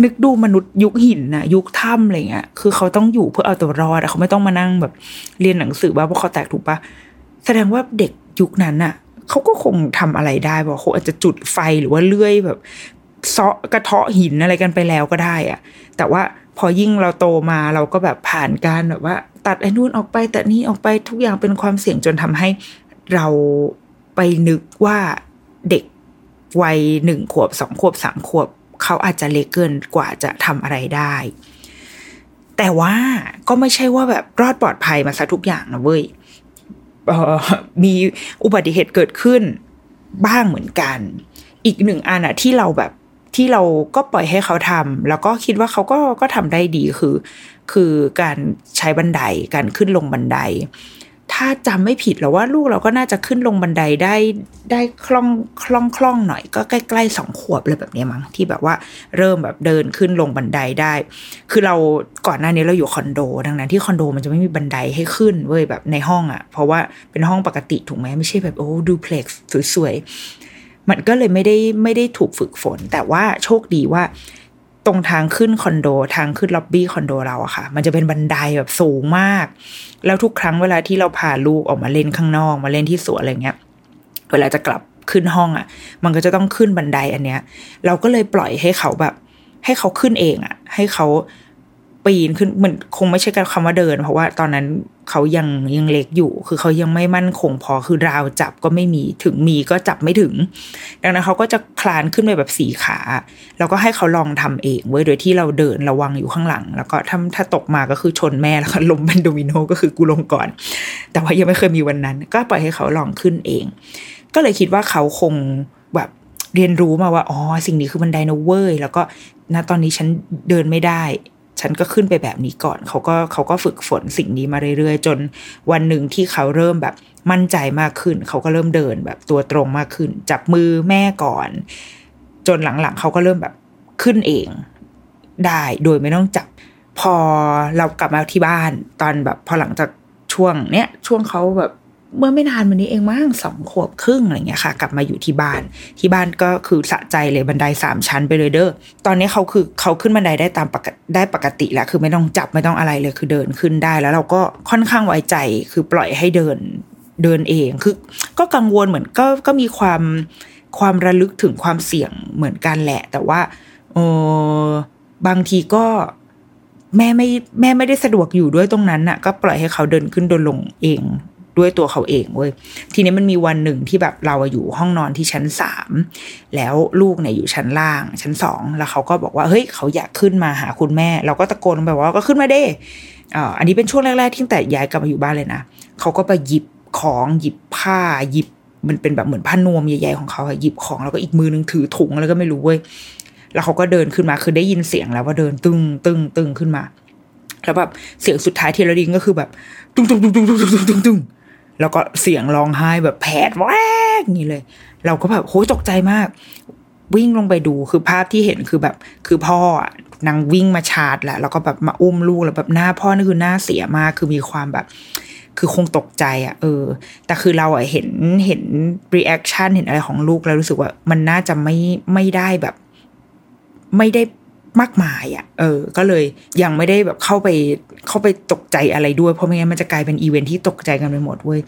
นึกดูมนุษย์ยุคหินนะยุคถ้ำอะไรเงี้ยคือเขาต้องอยู่เพื่อเอาตัวรอดเขาไม่ต้องมานั่งแบบเรียนหนังสือบ้าเพราะเขาแตกถูกปะแสดงว่าเด็กยุคนั้นน่ะเขาก็คงทำอะไรได้บอกเขาอาจจะจุดไฟหรือว่าเลื่อยแบบเซาะกระเทาะหินอะไรกันไปแล้วก็ได้อะแต่ว่าพอยิ่งเราโตมาเราก็แบบผ่านการแบบว่าตัดไอ้นู่นออกไปแต่นี่ออกไปทุกอย่างเป็นความเสี่ยงจนทำให้เราไปนึกว่าเด็กวัย1ขวบ2ขวบ3ขวบเขาอาจจะเล็กเกินกว่าจะทำอะไรได้แต่ว่าก็ไม่ใช่ว่าแบบรอดปลอดภัยมาซะทุกอย่างนะเว้ยมีอุบัติเหตุเกิดขึ้นบ้างเหมือนกันอีกหนึ่งอันอะที่เราแบบที่เราก็ปล่อยให้เขาทำแล้วก็คิดว่าเขาก็ทำได้ดีคือการใช้บันไดการขึ้นลงบันไดถ้าจำไม่ผิดแล้วว่าลูกเราก็น่าจะขึ้นลงบันไดได้คล่องหน่อยก็ใกล้ๆ2ขวบเลยแบบนี้มั้งที่แบบว่าเริ่มแบบเดินขึ้นลงบันไดได้คือเราก่อนหน้านี้เราอยู่คอนโดดังนั้นที่คอนโดมันจะไม่มีบันไดให้ขึ้นเว้ยแบบในห้องอ่ะเพราะว่าเป็นห้องปกติถูกไหมไม่ใช่แบบโอ้ดูเพล็กซ์สวยๆมันก็เลยไม่ได้ถูกฝึกฝนแต่ว่าโชคดีว่าตรงทางขึ้นคอนโดทางขึ้นล็อบบี้คอนโดเราอะค่ะมันจะเป็นบันไดแบบสูงมากแล้วทุกครั้งเวลาที่เราพาลูกออกมาเล่นข้างนอกมาเล่นที่สวนอะไรเงี้ยเวลาจะกลับขึ้นห้องอะมันก็จะต้องขึ้นบันไดอันเนี้ยเราก็เลยปล่อยให้เขาแบบให้เขาขึ้นเองอะให้เขาปีนขึ้นมันคงไม่ใช่การคำว่าเดินเพราะว่าตอนนั้นเขายังเล็กอยู่คือเขายังไม่มั่นคงพอคือราวจับก็ไม่มีถึงมีก็จับไม่ถึงดังนั้นเขาก็จะคลานขึ้นไปแบบสี่ขาแล้วก็ให้เขาลองทำเองเว้ยโดยที่เราเดินระวังอยู่ข้างหลังแล้วก็ถ้าตกมาก็คือชนแม่แล้วก็ล้มเป็นโดมิโนก็คือกูลงก่อนแต่ว่ายังไม่เคยมีวันนั้นก็ปล่อยให้เขาลองขึ้นเองก็เลยคิดว่าเขาคงแบบเรียนรู้มาว่าอ๋อสิ่งนี้คือบันไดนะเว้ยแล้วก็ณตอนนี้ฉันเดินไม่ได้ฉันก็ขึ้นไปแบบนี้ก่อนเขาก็ฝึกฝนสิ่งนี้มาเรื่อยๆจนวันหนึ่งที่เขาเริ่มแบบมั่นใจมากขึ้นเขาก็เริ่มเดินแบบตัวตรงมากขึ้นจับมือแม่ก่อนจนหลังๆเขาก็เริ่มแบบขึ้นเองได้โดยไม่ต้องจับพอเรากลับมาที่บ้านตอนแบบพอหลังจากช่วงเขาแบบเมื่อไม่นานมานี้เองมั้ง2.5 ขวบอะไรเงี้ยค่ะกลับมาอยู่ที่บ้านก็คือสะใจเลยบันได3ชั้นไปเลยเด้อตอนนี้เขาขึ้นบันไดได้ตามปกติแล้วคือไม่ต้องจับไม่ต้องอะไรเลยคือเดินขึ้นได้แล้วเราก็ค่อนข้างไว้ใจคือปล่อยให้เดินเองคือก็กังวลเหมือนก็มีความระลึกถึงความเสี่ยงเหมือนกันแหละแต่ว่าบางทีก็แม่ไม่ได้สะดวกอยู่ด้วยตรงนั้นน่ะก็ปล่อยให้เขาเดินขึ้นเดินลงเองด้วยตัวเขาเองเว้ยทีนี้มันมีวันหนึ่งที่แบบเราอยู่ห้องนอนที่ชั้น3แล้วลูกเนี่ยอยู่ชั้นล่างชั้น2แล้วเขาก็บอกว่าเฮ้ยเขาอยากขึ้นมาหาคุณแม่เราก็ตะโกนไปว่าก็ขึ้นมาเด้อันนี้เป็นช่วงแรกๆที่ตั้งแต่ย้ายกลับมาอยู่บ้านเลยนะเขาก็ไปหยิบของหยิบผ้าหยิบมันเป็นแบบเหมือนผ้านวมใหญ่ๆของเขาหยิบของแล้วก็อีกมือนึงถือถุงแล้วก็ไม่รู้เว้ยแล้วเขาก็เดินขึ้นมาคือได้ยินเสียงแล้วว่าเดินตึ้งตึ้งตึ้งขึ้นมาแล้วแบบเสียงสุดท้ายที่เราได้ยินก็คือแบบตึ้งตึ้งตึ้งตึ้งตึ้งตึ้งแล้วก็เสียงร้องไห้แบบแผดแวกนี่เลยเราก็แบบโหตกใจมากวิ่งลงไปดูคือภาพที่เห็นคือแบบคือพ่อนางวิ่งมาชาร์จแหละแล้วก็แบบมาอุ้มลูกแล้วแบบหน้าพ่อนี่คือหน้าเสียมากคือมีความแบบคือคงตกใจอ่ะแต่คือเราอ่ะเห็นรีแอคชั่นเห็นอะไรของลูกแล้วรู้สึกว่ามันน่าจะไม่ได้แบบไม่ได้มากมายอ่ะก็เลยยังไม่ได้แบบเข้าไปตกใจอะไรด้วยเพราะไม่งั้นมันจะกลายเป็นอีเวนท์ที่ตกใจกันไปหมดเว้ย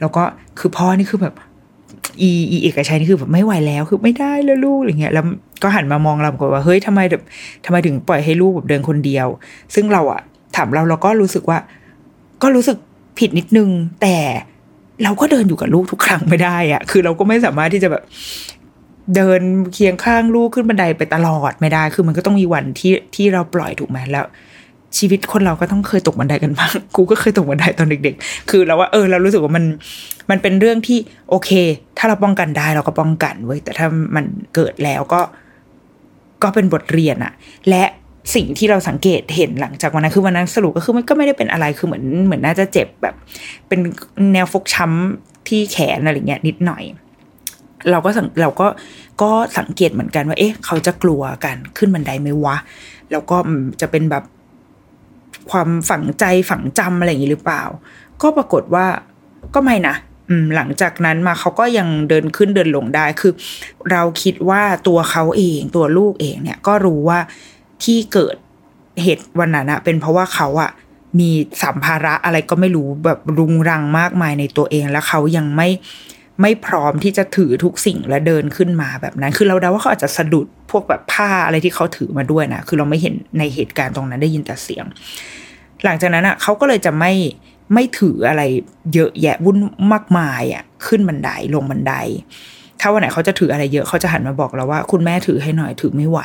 แล้วก็คือพ่อนี่คือแบบอีเอกชัยนี่คือแบบไม่ไหวแล้วคือไม่ได้แล้วลูกอะไรเงี้ยแล้วก็หันมามองเราก่อนว่าเฮ้ยทำไมถึงปล่อยให้ลูกแบบเดินคนเดียวซึ่งเราอ่ะถามเราก็รู้สึกว่าก็รู้สึกผิดนิดนึงแต่เราก็เดินอยู่กับลูกทุกครั้งไม่ได้อ่ะคือเราก็ไม่สามารถที่จะแบบเดินเคียงข้างลูกขึ้นบันไดไปตลอดไม่ได้คือมันก็ต้องมีวันที่เราปล่อยถูกไหมแล้วชีวิตคนเราก็ต้องเคยตกบันไดกันบ้างกูก็เคยตกบันไดตอนเด็กๆคือเราว่าเรารู้สึกว่ามันเป็นเรื่องที่โอเคถ้าเราป้องกันได้เราก็ป้องกันเว้ยแต่ถ้ามันเกิดแล้วก็เป็นบทเรียนอะและสิ่งที่เราสังเกตเห็นหลังจากวันนั้นคือวันนั้นสรุปก็คือมันก็ไม่ได้เป็นอะไรคือเหมือนน่าจะเจ็บแบบเป็นแนวฟกช้ำที่แขนอะไรเงี้ยนิดหน่อยเราก็สังเกตเหมือนกันว่าเอ๊ะเขาจะกลัวกันขึ้นบันไดไหมวะแล้วก็จะเป็นแบบความฝังจำอะไรอย่างนี้หรือเปล่าก็ปรากฏว่าก็ไม่นะหลังจากนั้นมาเขาก็ยังเดินขึ้นเดินลงได้คือเราคิดว่าตัวเขาเองตัวลูกเองเนี่ยก็รู้ว่า ที่เกิดเหตุวันนั้นนะเป็นเพราะว่าเขาอะมีสัมภาระอะไรก็ไม่รู้แบบรุงรังมากมายในตัวเองแล้วเขายังไม่พร้อมที่จะถือทุกสิ่งและเดินขึ้นมาแบบนั้นคือเราเดาว่าเขาอาจจะสะดุดพวกแบบผ้าอะไรที่เขาถือมาด้วยนะคือเราไม่เห็นในเหตุการณ์ตรงนั้นได้ยินแต่เสียงหลังจากนั้นอ่ะเขาก็เลยจะไม่ถืออะไรเยอะแยะวุ่นมากมายอ่ะขึ้นบันไดลงบันไดถ้าวันไหนเขาจะถืออะไรเยอะเขาจะหันมาบอกเราว่าคุณแม่ถือให้หน่อยถือไม่ไหว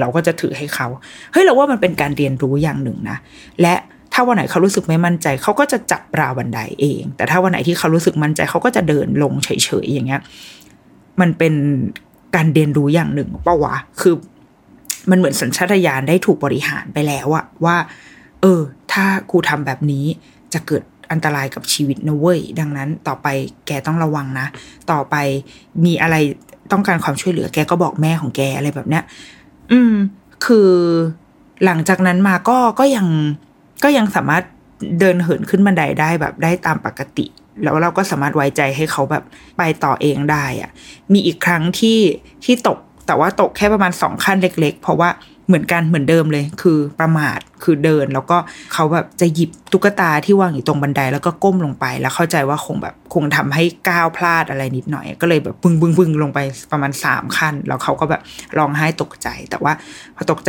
เราก็จะถือให้เขาเฮ้ยเราว่ามันเป็นการเรียนรู้อย่างหนึ่งนะและถ้าวันไหนเขารู้สึกไม่มั่นใจเขาก็จะจับราวบันไดเองแต่ถ้าวันไหนที่เขารู้สึกมั่นใจเขาก็จะเดินลงเฉยๆอย่างเงี้ยมันเป็นการเรียนรู้อย่างหนึ่งเปล่าวะคือมันเหมือนสัญชาตญาณได้ถูกบริหารไปแล้วอะว่าถ้ากูทำแบบนี้จะเกิดอันตรายกับชีวิตนะเว้ยดังนั้นต่อไปแกต้องระวังนะต่อไปมีอะไรต้องการความช่วยเหลือแกก็บอกแม่ของแกอะไรแบบเนี้ยคือหลังจากนั้นมาก็ยังสามารถเดินเหินขึ้นบันไดได้แบบได้ตามปกติแล้วเราก็สามารถไว้ใจให้เขาแบบไปต่อเองได้อ่ะมีอีกครั้งที่ตกแต่ว่าตกแค่ประมาณ2ขั้นเล็กๆเพราะว่าเหมือนเดิมเลยคือประมาทคือเดินแล้วก็เขาแบบจะหยิบตุ๊กตาที่วางอยู่ตรงบันไดแล้วก็ก้มลงไปแล้วเข้าใจว่าคงทำให้ก้าวพลาดอะไรนิดหน่อยก็เลยแบบบึ้งลงไปประมาณ3ขั้นแล้วเขาก็แบบร้องไห้ตกใจแต่ว่าพอตกใจ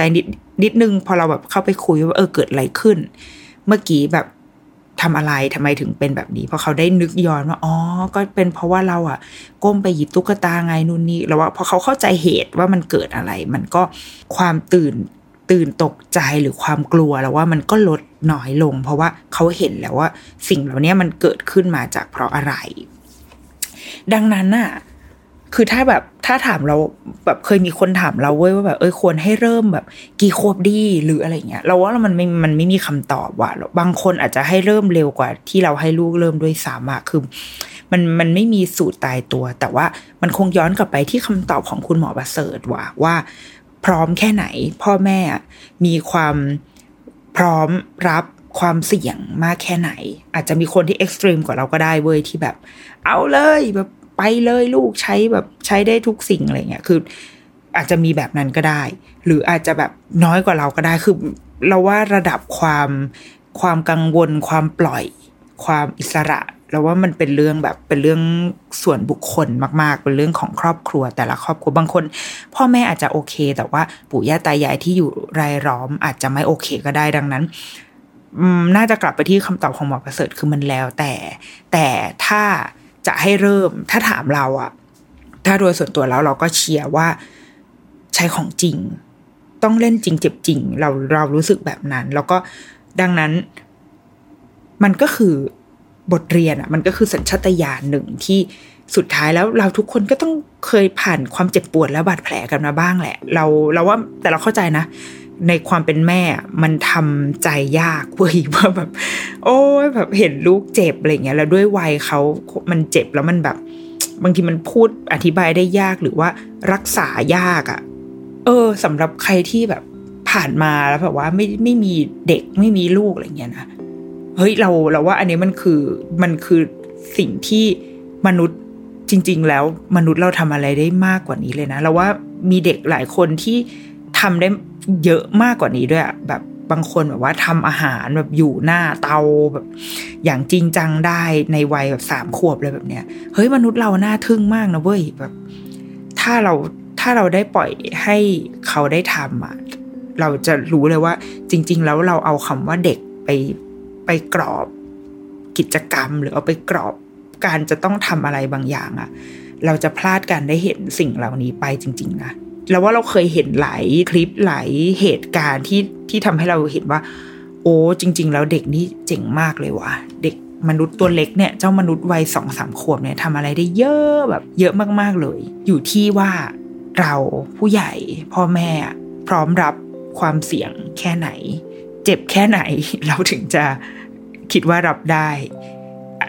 นิดนึงพอเราแบบเข้าไปคุยว่าเกิดอะไรขึ้นเมื่อกี้แบบทำอะไรทำไมถึงเป็นแบบนี้เพราะเขาได้นึกย้อนว่าอ๋อก็เป็นเพราะว่าเราอ่ะก้มไปหยิบตุ๊กตาไงนู่นนี่แล้วว่าพอเขาเข้าใจเหตุว่ามันเกิดอะไรมันก็ความตื่นตกใจหรือความกลัวแล้วว่ามันก็ลดน้อยลงเพราะว่าเขาเห็นแล้วว่าสิ่งเหล่านี้มันเกิดขึ้นมาจากเพราะอะไรดังนั้นน่ะคือถ้าถามเราแบบเคยมีคนถามเราเว้ยว่าแบบควรให้เริ่มแบบกี่ขวบดีหรืออะไรเงี้ยเราว่ามันไม่มีคำตอบว่ะบางคนอาจจะให้เริ่มเร็วกว่าที่เราให้ลูกเริ่มด้วย3อ่ะคือมันไม่มีสูตรตายตัวแต่ว่ามันคงย้อนกลับไปที่คำตอบของคุณหมอประเสริฐว่ะว่าพร้อมแค่ไหนพ่อแม่มีความพร้อมรับความเสี่ยงมากแค่ไหนอาจจะมีคนที่เอ็กซ์ตรีมกว่าเราก็ได้เว้ยที่แบบเอาเลยแบบไปเลยลูกใช้แบบใช้ได้ทุกสิ่งอะไรเงี้ยคืออาจจะมีแบบนั้นก็ได้หรืออาจจะแบบน้อยกว่าเราก็ได้คือเราว่าระดับความกังวลความปล่อยความอิสระเราว่ามันเป็นเรื่องแบบเป็นเรื่องส่วนบุคคลมากๆเป็นเรื่องของครอบครัวแต่ละครอบครัวบางคนพ่อแม่อาจจะโอเคแต่ว่าปู่ย่าตายายที่อยู่รายล้อมอาจจะไม่โอเคก็ได้ดังนั้นน่าจะกลับไปที่คำตอบของหมอประเสริฐคือมันแล้วแต่ถ้าจะให้เริ่มถ้าถามเราอะถ้าโดยส่วนตัวแล้วเราก็เชียร์ว่าใช้ของจริงต้องเล่นจริงเจ็บจริงเรารู้สึกแบบนั้นแล้วก็ดังนั้นมันก็คือบทเรียนอะมันก็คือสัญชาตญาณหนึ่งที่สุดท้ายแล้วเราทุกคนก็ต้องเคยผ่านความเจ็บปวดและบาดแผลกันมาบ้างแหละเราว่าแต่เราเข้าใจนะในความเป็นแม่มันทำใจยากเว้ยว่าแบบโอ้ยแบบเห็นลูกเจ็บอะไรเงี้ยแล้วด้วยวัยเขามันเจ็บแล้วมันแบบบางทีมันพูดอธิบายได้ยากหรือว่ารักษายากอ่ะสำหรับใครที่แบบผ่านมาแล้วแบบว่าไม่มีเด็กไม่มีลูกอะไรเงี้ยนะเฮ้ยเราว่าอันนี้มันคือสิ่งที่มนุษย์จริงๆแล้วมนุษย์เราทำอะไรได้มากกว่านี้เลยนะเราว่ามีเด็กหลายคนที่ทำได้เยอะมากกว่านี้ด้วยแบบบางคนแบบว่าทำอาหารแบบอยู่หน้าเตาแบบอย่างจริงจังได้ในวัยแบบ3ขวบเลยแบบเนี้ยเฮ้ยมนุษย์เราน่าทึ่งมากนะเว้ยแบบถ้าเราได้ปล่อยให้เขาได้ทำอ่ะเราจะรู้เลยว่าจริงๆแล้วเราเอาคำว่าเด็กไปกรอบกิจกรรมหรือเอาไปกรอบการจะต้องทำอะไรบางอย่างอ่ะเราจะพลาดการได้เห็นสิ่งเหล่านี้ไปจริงๆนะแล้วว่าเราเคยเห็นหลายคลิปหลายเหตุการณ์ที่ทำให้เราเห็นว่าโอ้จริงๆแล้วเด็กนี่เจ๋งมากเลยว่ะเด็กมนุษย์ตัวเล็กเนี่ยเจ้ามนุษย์วัย 2-3 ขวบเนี่ยทำอะไรได้เยอะแบบเยอะมากๆเลยอยู่ที่ว่าเราผู้ใหญ่พ่อแม่พร้อมรับความเสี่ยงแค่ไหนเจ็บแค่ไหนเราถึงจะคิดว่ารับได้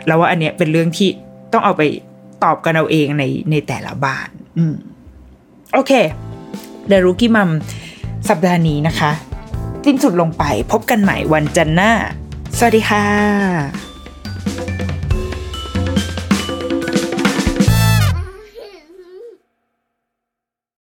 แล้วว่าอันเนี้ยเป็นเรื่องที่ต้องเอาไปตอบกันเอาเองในแต่ละบ้านโอเค The Rookie Mum สัปดาห์นี้นะคะสิ้นสุดลงไปพบกันใหม่วันจันทร์หน้าสวัสดีค่ะ